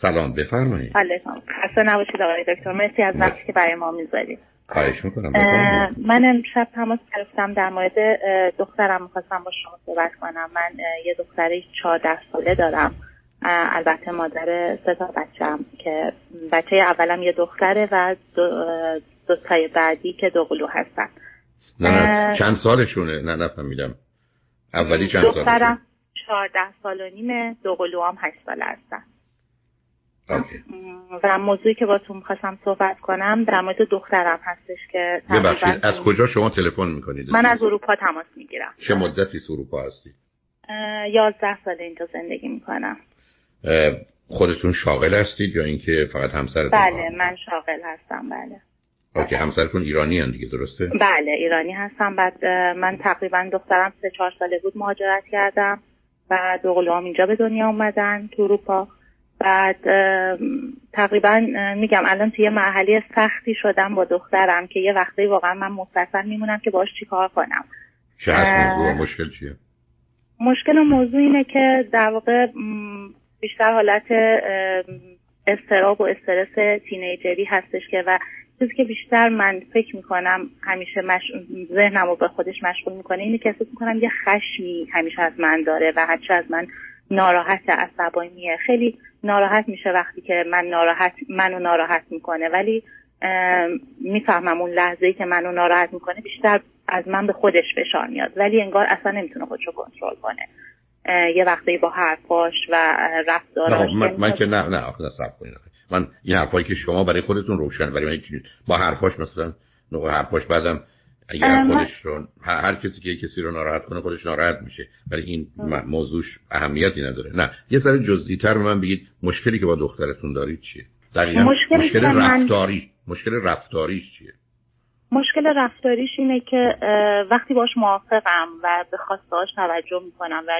سلام بفرمایید. علیکم. خسته نباشید آقای دکتر. مرسی از وقتی که برای ما می‌ذارید. خواهش می‌کنم. من امشب تماس گرفتم در مورد دخترم، می‌خواستم با شما صحبت کنم. من یه دختری 14 ساله دارم. البته مادر سه تا بچه‌ام که بچه اولم یه دختره و دو تای بعدی که دوقلو هستن. نه چند سالشونه؟ نه نفهمیدم. اولی چند سالشه؟ دخترم 14 سال و نیمه، دوقلوام 8 ساله هستن. اوکی. و موضوعی که باهاتون می‌خواستم صحبت کنم در مورد دخترم هستش که ببخشید از کجا شما تلفن می‌کنید؟ من از اروپا تماس می‌گیرم. چه مدتی از اروپا هستید؟ 11 سال اینجا زندگی می‌کنم. خودتون شاغل هستید یا اینکه فقط همسرتون؟ بله من شاغل هستم. بله. اوکی. همسرتون ایرانی هستن دیگه، درسته؟ بله ایرانی هستم. بعد من تقریبا دخترم 3-4 ساله بود مهاجرت کردم و دوقلوام اینجا به دنیا اومدن تو اروپا. بعد تقریبا میگم الان توی مرحله سختی شدم با دخترم که یه وقتی واقعا من مستثنا میمونم که باهاش چیکار کنم. چه موضوع مشکل چیه؟ مشکل و موضوع اینه که در واقع بیشتر حالت اضطراب و استرس تینیجری هستش که و چیزی که بیشتر من فکر میکنم همیشه ذهنم رو به خودش مشغول میکنه اینه که فکر میکنم یه خشمی همیشه از من داره و هرچی از من ناراحت، عصبانیه، خیلی ناراحت میشه وقتی که منو ناراحت میکنه، ولی میفهمم اون لحظه‌ای که منو ناراحت میکنه بیشتر از من به خودش فشار میاد، ولی انگار اصلا نمیتونه خودشو کنترل کنه یه وقتی با حرفاش و رفتاراش. من که نه آخه صبر کنید، من این حرفایی که شما برای خودتون روشن، برای من با حرفاش مثلا نوع حرفاش بعدم اگر خودش رو هر کسی که کسی رو ناراحت کنه خودش ناراحت میشه، ولی این موضوعش اهمیتی نداره. نه یه ذره جزئی‌تر به من بگید مشکلی که با دخترتون دارید چیه؟ دقیقاً مشکل رفتاریش چیه؟ مشکل رفتاریش اینه که وقتی باهاش موافقم و به خواسته‌هاش توجه میکنم و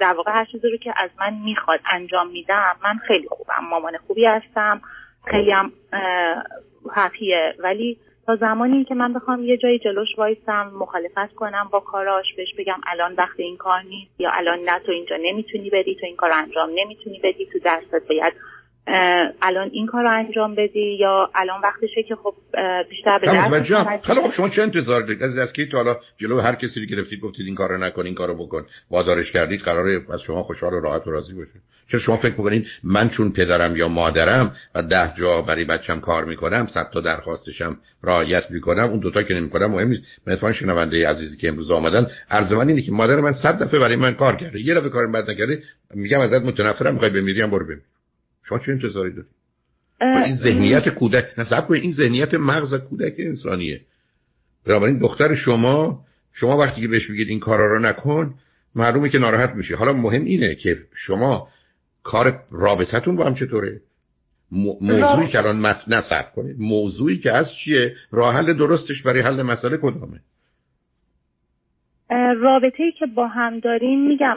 در واقع هر چیزی رو که از من میخواد انجام میدم، من خیلی خوبم، مامان خوبی هستم، خیلی هم هپیه، ولی تا زمانی که من بخوام یه جایی جلوش وایسم مخالفت کنم با کاراش، بهش بگم الان وقت این کار نیست یا الان نه تو اینجا نمیتونی بری، تو این کار انجام نمیتونی بدی، تو درست باید الان این کار رو انجام بدی یا الان وقتشه که خب بیشتر به درست. خب شما چه انتظار دارید از کی تا حالا جلو هر کسی رو گرفتید گفتید این کارو نکن این کارو بکن، وادارش کردید، قراره از شما خوشحال و راحت و راضی باشه؟ چرا شما فکر می‌کنید من چون پدرم یا مادرم و 10 جا برای بچم کار می‌کنم 100 تا درخواستشم رعایت می‌کنم، اون دوتا که نمی‌کنم مهم نیست؟ مثلا شنونده عزیزی که امروز اومدن عرض من اینه که مادر من 100 دفعه برای من کار کرده، یه دفعه کارم بد نکرده میگم ازت متنفرم، می‌خوای بمیری هم برو بمیر. شما چه انتظاری دارید؟ این ذهنیت کودک، نصب کنید، این ذهنیت مغز کودک انسانیه. بنابراین دختر شما وقتی که بهش میگید این کارا رو نکن، معلومه که ناراحت میشه. حالا مهم اینه که شما کار رابطتون با هم چطوره؟ موضوعی که الان نصب کنید، موضوعی که از چیه؟ راه حل درستش برای حل مسئله کدامه؟ رابطه‌ای که با هم داریم، میگم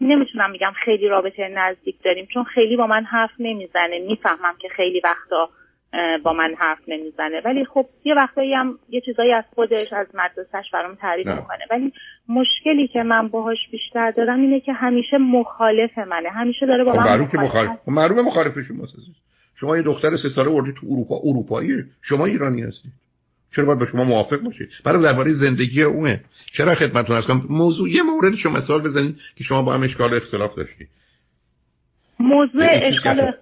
نمیتونم بگم خیلی رابطه نزدیک داریم چون خیلی با من حرف نمیزنه، میفهمم که خیلی وقتا با من حرف نمیزنه، ولی خب یه وقتایی هم یه چیزایی از خودش از مدرسه‌اش برام تعریف میکنه، ولی مشکلی که من باهاش بیشتر دارم اینه که همیشه مخالف منه، همیشه داره با من معلومه مخالف شما هست. شما یه دختر 3 ساله وردی تو اروپا، اروپاییه، شما ایرانی هستید، چرا باید با شما موافق باشید؟ برای درباره زندگی اونه. چرا خدمتتون هستم موضوع یه مورد شما مثال بزنید که شما با هم اشکال اختلاف داشتید. موضوع اشکال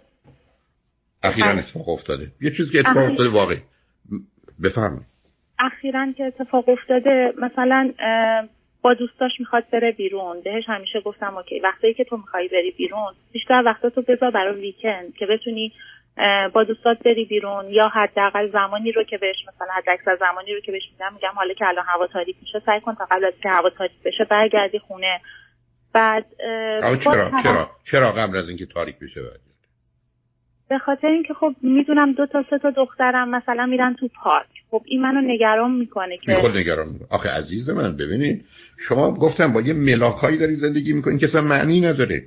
اخیراً اتفاق افتاده. یه چیزی که اتفاق افتاده واقعی. بفرمایید. اخیراً که اتفاق افتاده، مثلا با دوستاش میخواد بره بیرون، بهش همیشه گفتم اوکی وقتی که تو میخوای بری بیرون، بیشتر وقتا تو بذار برای ویکند که بتونی با دوستات بری بیرون، یا حداقل زمانی رو که بهش مثلا حداکثر زمانی رو که بهش میگم حالا که الان هوا تاریک میشه سعی کن تا قبل از که هوا تاریک بشه برگردی خونه. بعد چرا قبل از اینکه تاریک بشه برگردی؟ به خاطر اینکه خب میدونم 2 تا 3 تا دخترم مثلا میرن تو پارک، خب این منو نگران میکنه که خود نگران میکنه. آخه عزیز من ببینید، شما گفتم با یه ملاکایی داری زندگی میکنین که اصلا معنی نداره.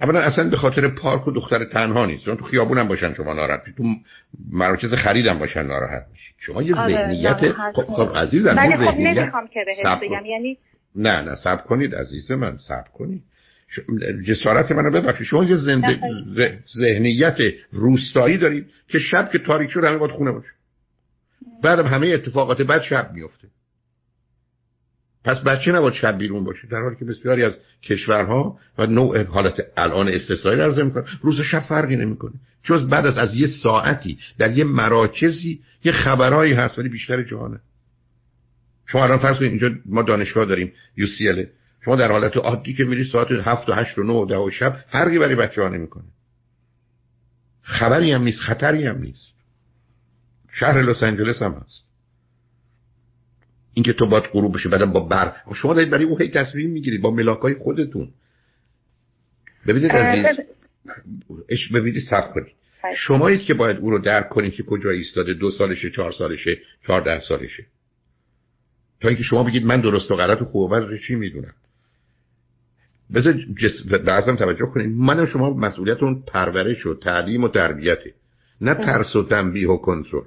اصلا به خاطر پارک و دختر تنها نیست، چون تو خیابون هم باشن شما ناراحت میشید، تو مراکز خرید هم باشن ناراحت میشید. شما یه ذهنیت خب عزیزم، من نمیخوام که بهت بگم یعنی نه صبر کنید عزیز من، صبر کنید. جسارت منو ببخشید، شما یه ذهنیت روستایی دارید که شب که تاریک شد همه باید خونه باشه، بعدم همه اتفاقات بعد شب میفته. پس بچه نباید شب بیرون باشه، در حالی که بسیاری از کشورها و نوع حالت الان استثنایی عرض می‌کنه روز شب فرقی نمی‌کنه، جز بعد از یه ساعتی در یه مراکزی یه خبرایی هست، ولی بیشتر جهانه. شما الان فرض کنید اینجا ما دانشگاه داریم UCL، شما در حالت عادی که میری ساعت 7 و 8 و 9 و 10 و شب فرقی برای بچه‌ها نمی‌کنه، خبری هم نیست، خطری هم نیست. شهر لس آنجلس هم هست، اینکه تو باید غروب بشه بعدم با برق، شما دارید برای اون هی تصمیم میگیرید با ملاکای خودتون. ببینید عزیز، اش ببینید، صبر کنید، شمایید که باید اون رو درک کنید که کجا ایستاده، 2 سالشه، 4 سالشه، 14 سالشه، تا اینکه شما بگید من درست و غلط و خوب و بد رو چی میدونم. بذارید بعضی توجه کنید، منم شما مسئولیتون پرورش و تعلیم و تربیته، نه ترس و تنبیه و کنترل.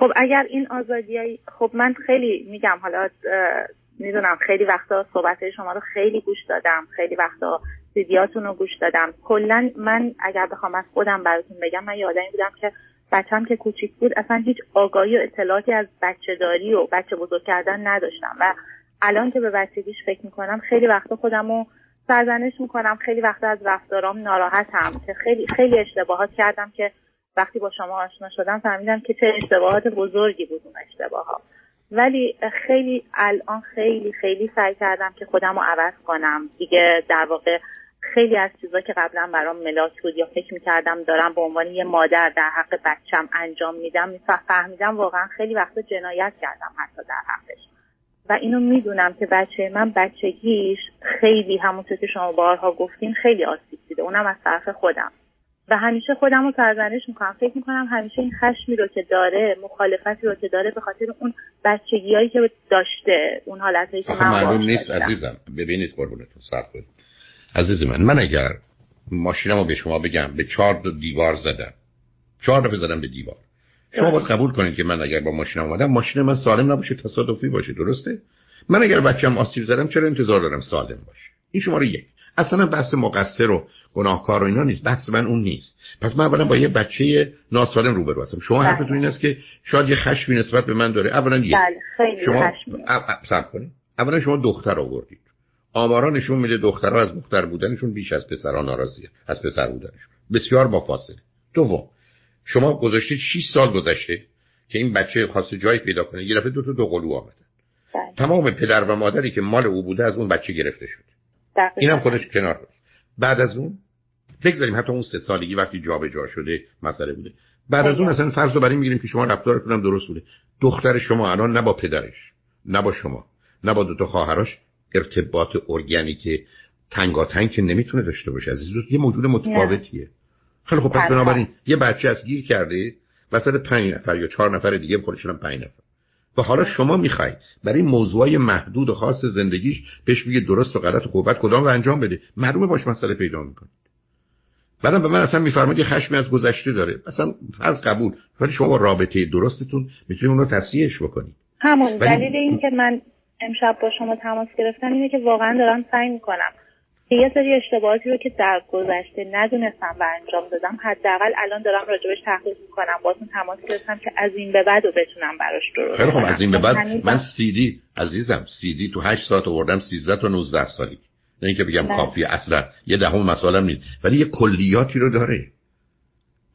خب اگر این آزادیای، خب من خیلی میگم، حالا میدونم خیلی وقتا صحبت‌های شما رو خیلی گوش دادم، خیلی وقتا ویدیاتون رو گوش دادم، کلا من اگر بخوام از خودم براتون بگم، من یه آدمی بودم که بچه‌م که کوچیک بود اصلا هیچ آگاهی و اطلاعاتی از بچه‌داری و بچه بزرگ کردن نداشتم و الان که به بچگیش فکر می‌کنم خیلی وقتا خودمو سرزنش می‌کنم، خیلی وقتا از رفتارام ناراحتم که خیلی اشتباهات کردم که وقتی با شما آشنا شدم فهمیدم که چه اشتباهات بزرگی بود اون اشتباهات. ولی خیلی الان خیلی خیلی سعی کردم که خودم رو عوض کنم دیگه، در واقع خیلی از چیزا که قبلا برام ملاک بود یا فکر می‌کردم دارم به عنوان یه مادر در حق بچم انجام میدم، فهمیدم واقعا خیلی وقتا جنایت کردم حتی در حقش. و اینو میدونم که بچه من بچگیش خیلی، همونطور که شما بارها گفتین، خیلی آسیب دیده، اونم از طرف خودم. و همیشه خودم رو سرزنش میکنم، فکر میکنم همیشه این خشمی رو که داره، مخالفتی رو که داره، به خاطر اون بچگیایی که داشته، اون حالتایی که من معلوم نیست داشتم. عزیزم ببینید، قربونتون صرف کنید عزیز من اگر ماشینمو به شما بگم به 4 دیوار زدم، 4 دفعه زدم به دیوار، شما باید قبول کنید که من اگر با ماشینم اومدم، ماشین من سالم نباشه، تصادفی باشه، درسته؟ من اگر بچه‌م آسیب زدم، چرا انتظار دارم سالم باشه؟ این شماره 1. اصلا بحث مقصر و گناهکار و اینا نیست، بحث من اون نیست. پس من اولا با یه بچه ناسالم روبرو هستم. شما حرفتون این است که شاید یه خشمی نسبت به من داره. اولا یه شما صبر کنید، اولا شما دختر آوردید، آمارا نشون میده دخترها از دختر بودنشون بیش از پسرها ناراضیه، از پسر بودنشون بسیار با فاصله. دوم، شما گذاشتید 6 سال گذشته که این بچه خاصه جایی پیدا کنه، یه دفعه دو قلو آمدن. تمام پدر و مادری که مال او بوده از اون بچه گرفته شد. اینم خودش کنار بود. بعد از اون بگذاریم حتی اون 3 سالگی وقتی جابجا شده مسئله بوده، بعد از اون اصلا فرض رو برای میگیریم که شما رفتارتون هم درست بوده. دختر شما الان نه با پدرش، نه با شما، نه با 2 تا خواهرش ارتباط ارگانیک تنگاتنگ که نمیتونه داشته باشه. عزیز دوست، یه موجود متفاوتیه. خیلی خب، پس بنابراین یه بچه از گیر کرده وسط 5 نفر یا 4 نفر دیگه، خودشون هم 5 نفر، و حالا شما میخواید برای موضوعای محدود و خاص زندگیش بهش بگید درست و غلط و خوبت کدام رو انجام بده. معلومه باش مسئله پیدا میکنید. بعدم به من اصلا میفرمایید خشمی از گذشته داره، اصلا فرض قبول، ولی شما با رابطه درستتون میتونید اون رو تصحیحش بکنید. همون دلیل این که من امشب با شما تماس گرفتم اینه که واقعا دارم سعی میکنم که یه سری اشتباهاتی رو که در گذشته ندونستم و انجام دادم، حداقل الان دارم راجبش تحقیق می‌کنم، باهاتون تماس گرفتم که از این به بعد رو بتونم براش درست کنم. خیلی خب، از این به بعد من CD عزیزم، CD تو 8 ساعت آوردم 13 تا 19 سالی. نه اینکه بگم کافیه، اصلا 1/10 مسئله نیست، ولی یه کلیاتی رو داره.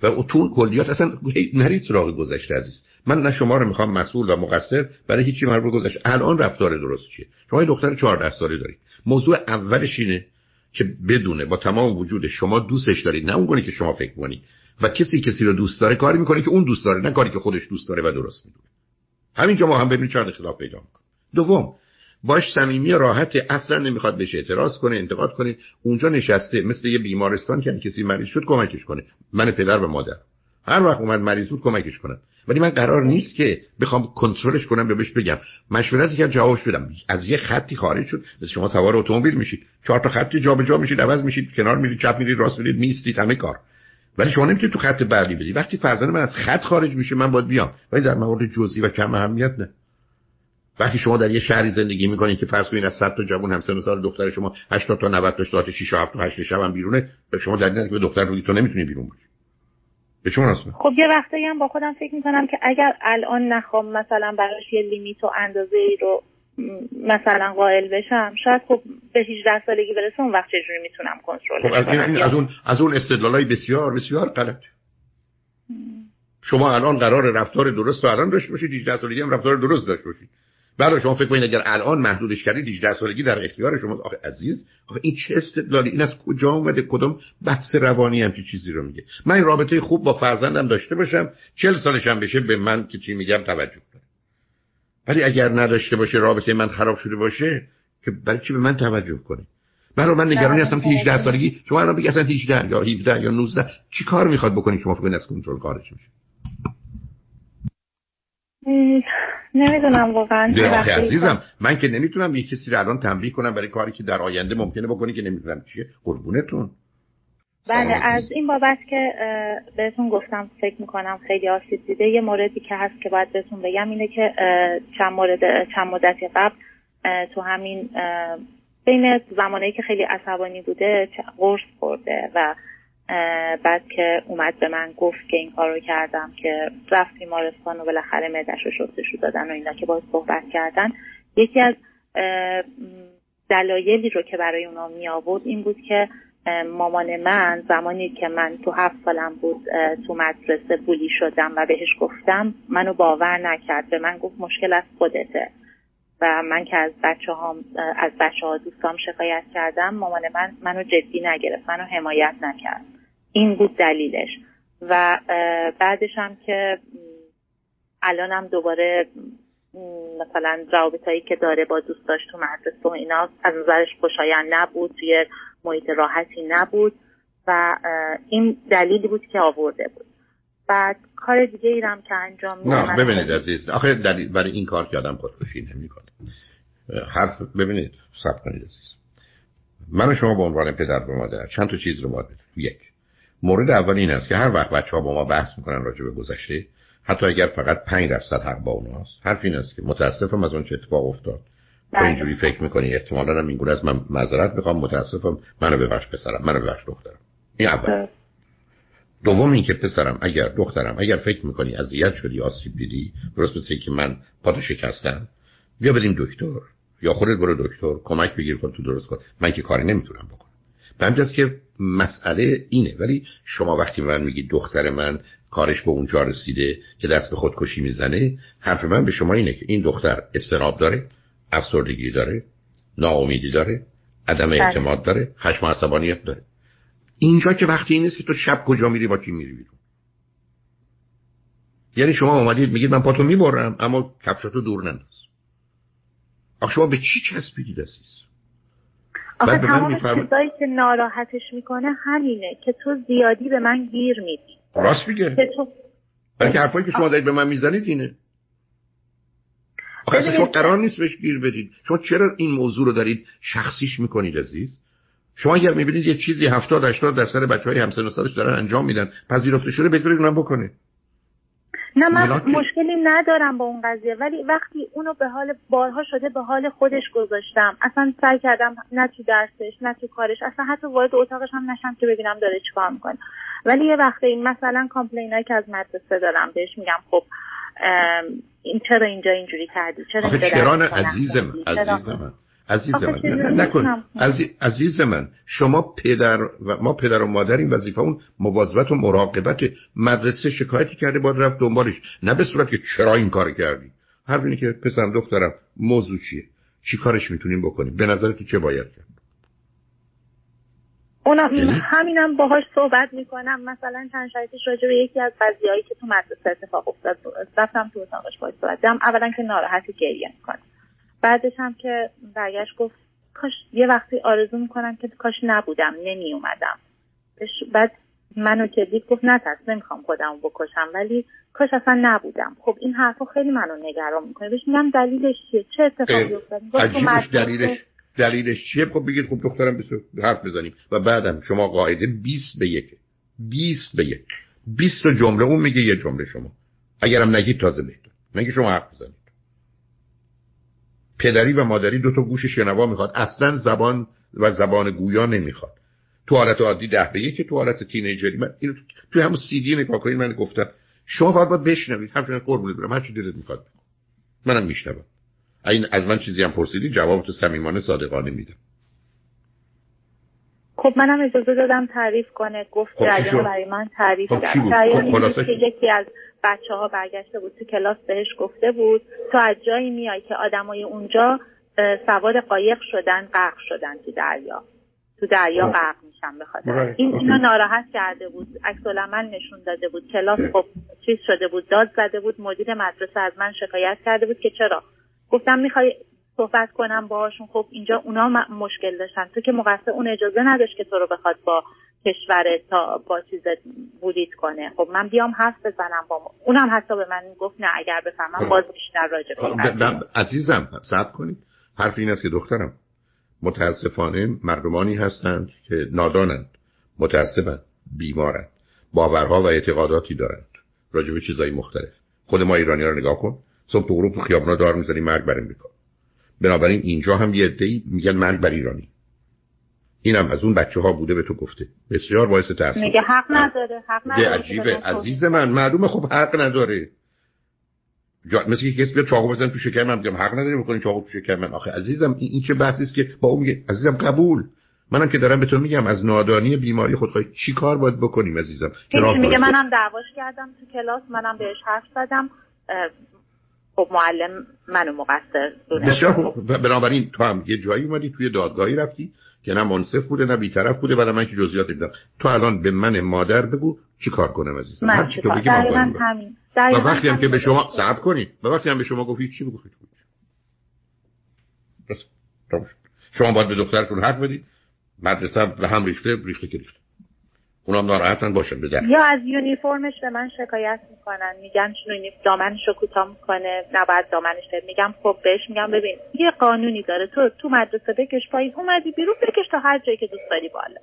و اون کلیات اصلا نرید سراغ گذشته عزیز. من نه شما رو می‌خوام مسئول و مقصر برای هیچ چی مربوط گذشته. الان رفتار درست چیه؟ شما یه دختر 14 ساله دارید. موضوع اولش اینه که بدونه با تمام وجود شما دوستش دارید، نه اونگونه که شما فکر کنید. و کسی رو دوست داره کاری میکنه که اون دوست داره، نه کاری که خودش دوست داره و درست میدونه. همینجا ما هم ببینید چند اختلاف پیدا میکنه. دوم، باش صمیمی راحت، اصلا نمیخواد بهش اعتراض کنه، انتقاد کنه، اونجا نشسته مثل یه بیمارستان که کسی مریض شد کمکش کنه. من پدر و مادر هر وقت اومد مریض بود کمکش کنم، ولی من قرار نیست که بخوام کنترلش کنم، بهش بگم مشورتی که جوابش بدم. از یه خطی خارج شد، مثل شما سوار اتومبیل میشید، 4 تا خطی جابجا میشید، عوض میشید، کنار میرید، چپ میرید، راست میرید، میستید، همه کار، ولی شما نمیتونید تو خط بعدی بدید. وقتی فرزند من از خط خارج میشه من باید بیام، ولی در مورد جزئی و کم اهمیت نه. وقتی شما در یه شهری زندگی میکنید که فرض کنید از 100 تا جوان همسن سال دختر شما 80 تا 90 تا 6 تا 7 تا 8 شب هم بیرونه، شما در اینه که به دختر رویتون نمیتونی بیرون باشی. به شما راست. خب یه وقتایی هم با خودم فکر میکنم که اگر الان نخوام مثلا براش یه لیمیت و اندازه‌ای رو مثلا قائل بشم، شاید خب به 18 سالگی برسه، اون وقت چجوری میتونم کنترلش کنم؟ خب از اون استدلالای بسیار بسیار غلط. شما الان قرار رفتار درست رو الان داشته باشید، 18 سالگی هم رفتار درست داشته باشید. برای شما فکر کنید اگر الان محدودش کردید 18 سالگی در اختیار شما. آخه عزیز، آخه این چه استدلالی؟ این از کجا اومده؟ کدوم بحث روانی هم چیزی رو میگه؟ من این رابطه خوب با فرزندم داشته باشم، 40 سالشم بشه به من که چی میگم توجه کنه. ولی اگر نداشته باشه، رابطه من خراب شده باشه، که برای چی به من توجه کنه؟ برای من نگرانی هستم که 18 سالگی شما الان بگید اصلا 18 یا 17 یا 19 چیکار میخواد بکنید؟ شما فکر کنید از کنترل خارج میشه. نمیدونم واقعا. چه عزیزم، من که نمیتونم یک کسی رو الان تنبیه کنم برای کاری که در آینده ممکنه بکنی که نمیدونم چیه. قربونتون. بله، از این بابت که بهتون گفتم فکر میکنم خیلی آسیب دیده، یه موردی که هست که باید بهتون بگم اینه که چند مدت قبل تو همین بین زمانی که خیلی عصبانی بوده قرص خورده و بعد که اومد به من گفت که این کارو کردم، که رفت بیمارستان و بالاخره معده‌ش رو شستشو دادن و اینا که باهاش صحبت کردن، یکی از دلایلی رو که برای اونا می آورد این بود که مامان من زمانی که من تو 7 سالم بود تو مدرسه بولی شدم و بهش گفتم، منو باور نکرد، به من گفت مشکل از خودته. و من که از بچه‌ها دوستام شکایت کردم، مامان منو جدی نگرفت، منو حمایت نکرد. این بود دلیلش. و بعدش هم که الانم دوباره مثلا رابطه‌ای که داره با دوستاش تو مدرسه و اینا از نظرش خوشایند نبود، توی محیط راحتی نبود و این دلیلی بود که آورده بود. بعد کار دیگه ای هم که انجام میدم. ببینید عزیز، آخه برای این کار که آدم خودکشی نمی‌کنه. حرف ببینید، صبر کنید عزیز. من و شما به عنوان پدر و مادر چند تا چیز رو باید بدونیم. 1. مورد اول این است که هر وقت بچه‌ها با ما بحث می‌کنن راجع به گذشته، حتی اگر فقط 5% حق با اوناست، حرف این است که متأسفم از اون چه اتفاق افتاد. تو اینجوری فکر می‌کنی، احتمالاً هم این گونه است، من معذرت می‌خوام، متأسفم، منو ببخش پسرم، منو ببخش دخترم. این اول. دوم این که پسرم اگر دخترم اگر فکر میکنی اذیت شدی، آسیب دیدی، درست مثل که من پاتو شکستم، بیا بریم دکتر یا خودت برو دکتر کمک بگیر، کن تو درست کن، من که کاری نمیتونم بکنم. به همین جاست که مسئله اینه. ولی شما وقتی من میگی دختر من کارش به اونجا رسیده که دست به خودکشی میزنه، حرف من به شما اینه که این دختر استراب داره، افسردگی داره، ناامیدی داره، عدم اعتماد داره، خشم و عصبانیت داره. اینجا که وقتی این نیست که تو شب کجا میری، با کی میری بیرون. یعنی شما اومدید میگید من پاتو میبرم اما کفشاتو دور ننداز. آخه شما به چی چسبیدید عزیز؟ آخه تمام چیزایی که ناراحتش میکنه همینه که تو زیادی به من گیر میدی. راست میگه. برای که حرفایی که شما دارید به من میزنید اینه. آخه اصلا شما قرار نیست بهش گیر بدید. شما چرا این موضوع رو دارید شخصیش میکنید عزیز؟ شما اگر میبینید یه چیزی 70-80% بچه‌های همسن و سالش دارن انجام میدن، پذیرفته شده، بذارید اونم بکنه. نه من مشکلی ندارم با اون قضیه، ولی وقتی اونو به حال بارها شده به حال خودش گذاشتم، اصلا سعی کردم نه تو درسش نه تو کارش، اصلا حتی وارد اتاقش هم نشم که ببینم داره چیکار میکنه. ولی یه وقتی مثلا کامپلینایی که از مدرسه دارم بهش میگم خب این چرا اینجا اینجوری کردی، چرا اینجوری؟ عزیز من شما پدر و ما پدر و مادریم، وظیفه اون مواظبت و مراقبت. مدرسه شکایتی کرده باید رفت دنبالش، نه به صورت که چرا این کار کردی. حرف اینه که پسرم دخترم موضوع چیه، چی کارش میتونیم بکنیم، به نظر تو چه باید کرد؟ همینم باهاش صحبت میکنم. مثلا چند شرایطش راجع به یکی از قضیه‌هایی که تو مدرسه اتفاق افتاد رفتم تو اتاقش باهاش صحبت کردم. اولا که ناراحتی گریه میکنه، بعدش هم که برگشت گفت کاش یه وقتی آرزو میکنم که کاش نبودم، نمی اومدم. بعد منو که دید گفت نه ترس، نمیخوام خودمو بکشم ولی کاش اصلا نبودم. خب این حرفو خیلی منو نگران میکنه. بهش میگم دلیلش چیه؟ چه اتفاقی افتاد؟ گفت دلیلش چیه؟ خب بگید خب دخترم بسو حرف بزنیم. و بعدم شما قاعده 20 به 1 20 تا جمله اون میگه، یه جمله شما. اگرم نگید تازه بهتره. میگه شما حرف بزنید. پدری و مادری دو تا گوش شنوا میخواد، اصلا زبان و زبان گویا نمیخواد. تو حالت عادی 10:1، تو حالت تینیجری من اینو تو همون سی دی نگاه کنین، من گفتم شما فقط باید بشنوید، همچنین قربونت برم هر چی دلت میخواد منم میشنوم. این از من چیزی هم پرسیدی جواب تو صمیمانه صادقانه میدم. خب منم اجازه دادم تعریف کنه، گفت رجا برای من تعریف کرد. خب یکی از بچه‌ها برگشته بود تو کلاس بهش گفته بود تو از جایی میای که آدمای اونجا سوار قایق شدن، غرق شدن تو دریا غرق میشن. بخاطر اینو ناراحت کرده بود، عکس العمل نشون داده بود، کلاس خب چیز شده بود، داد زده بود، مدیر مدرسه از من شکایت کرده بود که چرا. گفتم میخوای صحبت کنم باهاشون؟ خب اینجا اونا مشکل داشتن، تو که مقصر اون اجازه نداشت که تو رو بخواد با کشورت تا با چیزت بولید کنه. خب من بیام حرف بزنم با ما. اونم حتی به من گفت نه اگر بفهمم باز بیشتر راجع بهش. عزیزم صبر کنید، حرف این است که دخترم متاسفانه مردمانی هستند که نادانند، متاسفند، بیمارند، باورها و اعتقاداتی دارند راجع به چیزای مختلف. خود ما ایرانی‌ها رو نگاه کن، صبح تو غروب تو خیابونا دار می‌زنیم مرگ بر امریکا. بنابراین اینجا هم یه عده‌ای میگن مرگ بر ایرانی. اینم از اون بچه‌ها بوده به تو گفته، بسیار باعث تأسف میگه. حق نداره. عجیبه عزیز من، معلومه خب حق نداره. مثل اینکه کسی بیا چاقو بزنه تو شکمم، میگم حق نداری بکنی چاقو تو شکمم. آخه عزیزم این چه بحثی است که با اون میگه عزیزم قبول، منم که دارم به تو میگم از نادانی بیماری خودخواهی چی کار باید بکنیم عزیزم. میگه منم دعواش کردم تو کلاس، منم بهش حرف زدم، خب معلم منو مقصر دونه. بنابراین تو هم یه جایی اومدی توی دادگاهی رفتی که نه منصف بوده نه بی‌طرف بوده، بعد من که جزئیات میدم. تو الان به من مادر بگو چیکار کنم عزیزم؟ هر چی تو بگی من قبول می‌کنم. و وقتی هم که به شما صبر کنید، و وقتی هم به شما گفت چی بگو خودت. شما باید به دخترتون حق بدید. مدرسه به هم ریخته. اونا ناراحتن باشن بدن. یا از یونیفرمش به من شکایت میکنن، میگن دامنشو کوتاه میکنه، نباید دامنش بده. میگم خب بهش میگم ببین یه قانونی داره، تو مدرسه بکش پایین، اومدی بیرون بکش تا هر جایی که دوست داری بالا.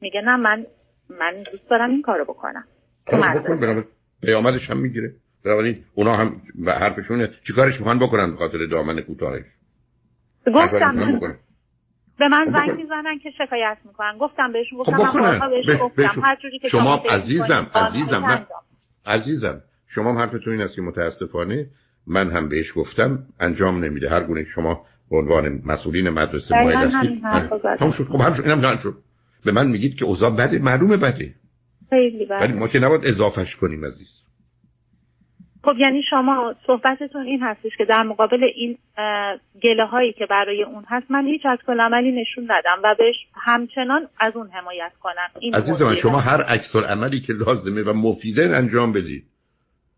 میگه نه من دوست دارم این کارو بکنم. بکنم پیامدش هم میگیره. بنابراین اونا هم و حرفشونه چیکارش میخوان بکنن به خاطر دامن کوتاهش. گفتم به من زنگ میزنن که شکایت میکنن. گفتم بهشون هر جوری که شما عزیزم شما هم حرفتون این است که متاسفانه من هم بهش گفتم انجام نمیده. هر گونه شما به عنوان مسئولین مدرسه مایل هستید تمام شد. خب همش اینم جان شد. به من میگید که اوضاع بده، معلومه بده، خیلی بده، ولی ما که نباید اضافهش کنیم عزیز. خب یعنی شما صحبتتون این هستش که در مقابل این گله هایی که برای اون هست من هیچ عکس‌العملی نشون ندم و بهش همچنان از اون حمایت کنم. این عزیز من شما هر عکس‌العملی که لازمه و مفیده انجام بدید.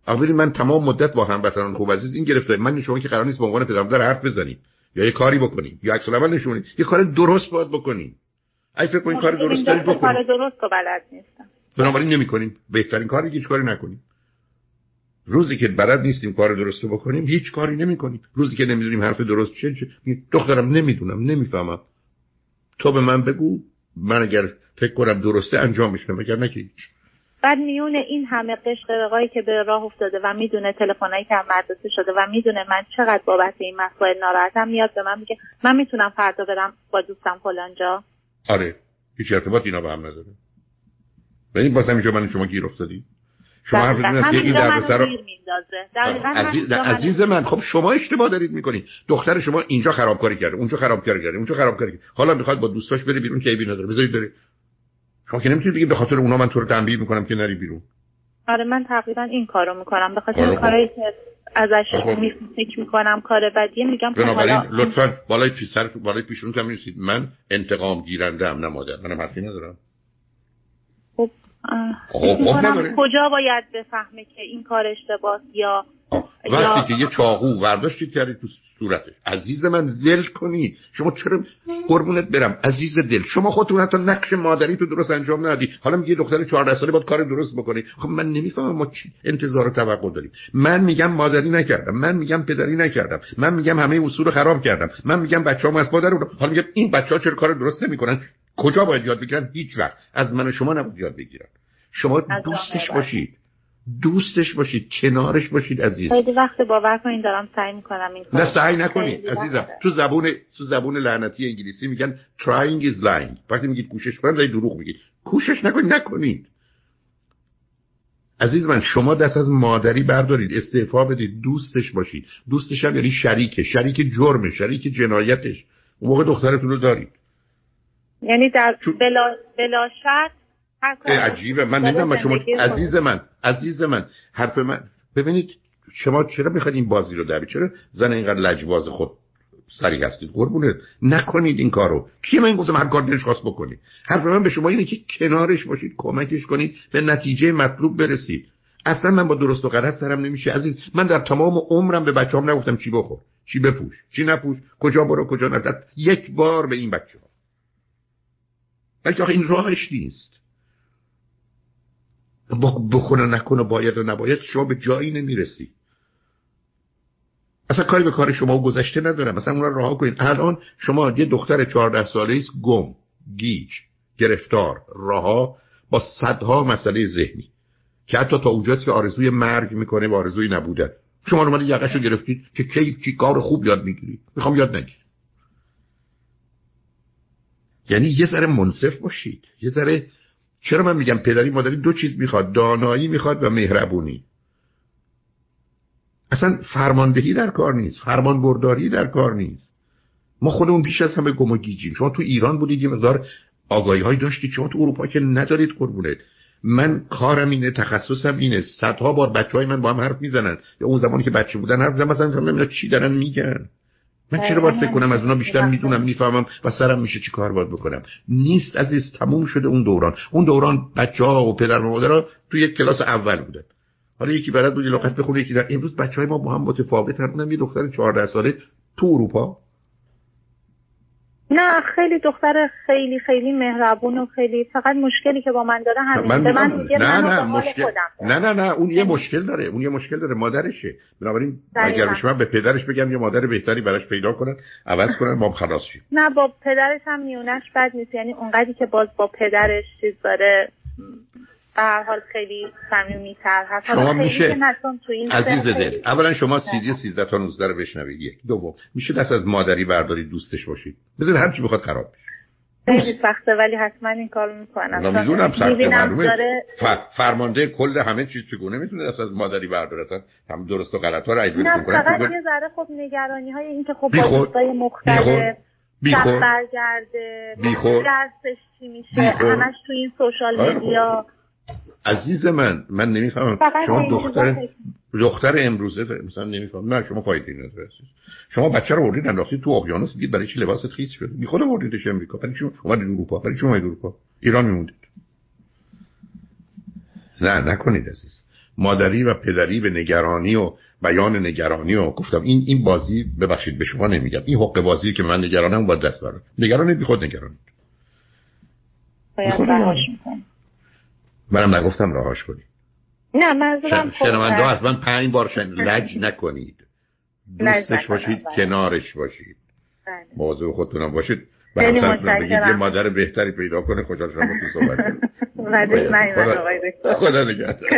اولی من تمام مدت با هموطنان خوب عزیز این گرفتاری من شما که قرار نیست به عنوان پدرمادر حرف بزنیم یا یه کاری بکنیم یا عکس‌العمل نشونید، یه کار درست باید بکنیم. اگه فکر کنید کار درست دارید بکنید. کار درست رو بلد نیستم. بنابراین نمی‌کنیم. بهترین کاری هیچ کاری نکنیم. روزی که بلد نیستیم کار درست رو بکنیم هیچ کاری نمی‌کنیم. روزی که نمی‌دونیم حرف درست چیه دخترم نمی‌دونم نمی‌فهمم تو به من بگو، من اگر فکر کنم درسته انجامش میدم، اگر نه که هیچ. بعد میونه این همه قشق رقایی که به راه افتاده و میدونه تلفنایی که از مدرسه شده و میدونه من چقدر بابت این مسائل ناراحتم، میاد به من میگه من میتونم فردا برم با دوستم فلان جا. آره هیچ ارتباطی اینا با هم نداره. ببین واسه همین شما گیر افتادی. شما حرف می‌زنید که این دردسر عزیز من. خب شما اشتباه دارید می‌کنید. دختر شما اینجا خرابکاری کرده، اونجا خرابکاری کرده. حالا می‌خواد با دوستاش بره بیرون، که ایبی نداره. بذارید بره. شما که نمی‌تونید بگید به خاطر اونا من تو رو تنبیه می‌کنم که نری بیرون. آره من تقریباً این کارو می‌کنم. به خاطر کارایی که ازش فکر می‌کنم کار بدیه میگم. بنابراین لطفاً بالای پیشتون نمی‌رسید. من انتقام گیرنده‌ام نه مادر. منم حرفی ندارم. خب کجا باید بفهمه که این کار اشتباهه یا وقتی که یه چاقو برداشتی کردی تو صورتش؟ عزیز من دل کنی شما چرا قربونت برم عزیز دل، شما خودتون حتی نقش مادری تو درست انجام ندی، حالا میگی دختر 14 ساله باید کار درست بکنی. خب من نمیفهمم ما چی انتظار و توقع داریم. من میگم مادری نکردم، من میگم پدری نکردم، من میگم همه اصول خراب کردم، من میگم بچه‌ام از مادر اون. حالا میگم این بچه‌ها چرا کار درست نمی‌کنن؟ کجا باید یاد بگیرن؟ هیچ وقت از من و شما نباید یاد بگیرن. شما دوستش باشید، دوستش باشید، کنارش باشید عزیز. خیلی وقت باور کنین دارم سعی می‌کنم این کارو. نه سعی نکنید عزیزم. تو زبون لعنتی انگلیسی میگن trying is lying. وقتی میگید کوشش کن، دارید دروغ میگید. کوشش نکنید. عزیز من، شما دست از مادری بردارید، استعفا بدید، دوستش باشید. دوستش هم یعنی شریک جرمش، شریک جنایتش. اون موقع دخترتون رو دارید. یعنی در بلا شرط. عجیبه. من نمیدونم شما عزیز من حرف من، ببینید شما چرا میخواید این بازی رو در چرا زن اینقدر لجباز خود سری هستید؟ قربونت، نکنید این کارو. کی من گفتم هر کار دلش خواست بکنید؟ حرف من به شما اینه که کنارش باشید، کمکش کنید، به نتیجه مطلوب برسید. اصلا من با درست و غلط سرم نمیشه عزیز من. در تمام عمرم به بچه‌ام نگفتم چی بخور، چی بپوش، چی نپوش، کجا برو، کجا نرو. یک بار به این بچه‌ها. بلکه این راهش نیست. بکنه نکنه، باید و نباید، شما به جایی نمیرسی. اصلا کاری به کار شما و گذشته ندارم. اصلا اون رو رها کنید. الان شما یه دختر 14 ساله است گم، گیج، گرفتار، رها، با صدها مسئله ذهنی که حتی تا اونجاست که آرزوی مرگ میکنه و آرزوی نبودن. شما اومدید یقهشو گرفتید که کی کار خوب یاد میگیری. میخوام یاد نگیری. یعنی یه ذره منصف باشید. یه ذره. چرا من میگم پدری مادری دو چیز میخواد، دانایی میخواد و مهربونی. اصلا فرماندهی در کار نیست، فرمان برداری در کار نیست. ما خودمون بیش از همه گم و گیجیم. شما تو ایران بودید یه مقدار آگاهی های داشتید، شما تو اروپا که ندارید قربونت. من کارم اینه، تخصصم اینه. صدها بار بچهای من با هم حرف میزنن، یا اون زمانی که بچه بودن حرف میزنن، مثلا اینا چی دارن میگن. من چرا باید فکر کنم از اونا بیشتر میدونم، میفهمم و سرم میشه چی کار باید بکنم؟ نیست عزیز، تموم شده اون دوران. اون دوران بچه‌ها و پدر و مادرها تو یک کلاس اول بودن. حالا یکی برات بود لغت بخونه، یکی در امروز بچهای ما با هم متفاوتن. اونم یه دختر 14 ساله تو اروپا. نه خیلی دختر خیلی مهربون و خیلی، فقط مشکلی که با من داره همین من میگه منو مشکل خودم. نه اون یه مشکل داره، مادرشه. بنابراین اگر بشه من به پدرش بگم یه مادر بهتری براش پیدا کنن، عوض کنن، ما خلاص شیم. نه با پدرش هم نیونش بد نیست، یعنی اونقدری که باز با پدرش چیز داره، به هر حال خیلی صمیمیت‌تر هست. شما میشه عزیز دل، اولا شما سیدی 13 تا 19 رو بشنوید. یک دوم میشه دست از مادری بردارید، دوستش باشید. بذار هر چی بخواد خراب بشه. خیلی سخته ولی حتما این کارو میکنم. من میدونم سخته، معلومه. فرمانده کل همه چیز چگونه میتونه دست از مادری برداره؟ اصلا هم درست و غلط‌ها رو ایجاد میکنه. فقط یه ذره خب نگرانی‌های این که خب با دوستای مختلف برگرده، درسش چی میشه، همش تو این سوشال مدیا. عزیز من نمیفهمم. شما دختر امروزه مثلا نمیفهمم. نه شما فایده نداره عزیز. شما بچه رو آوردید انداختید تو اقیانوس، میگید برای چی لباست خیس شده؟ بی خود آوردیدش امریکا. برای چی اومدید اروپا؟ برای چی اومدید اروپا؟ ایران میموندید. نه نکنید عزیز. مادری و پدری به نگرانی و بیان نگرانی و گفتم این بازی، ببخشید به شما نمیگم، این حق بازی که من نگرانم با دست برات. نگرانید بی خود نگرانید. باید رهاش می‌کنم. منم نگفتم رهاش کنید. نه منظورم شنونده ها اصلا 5 بار لج نکنید. دوستش باشید، کنارش باشید. مواظب خودتونم باشید. برای همسرتون بگید یه مادر بهتری پیدا کنه. خوشحال شدم باهاتون صحبت کردم. خدا نگهدار.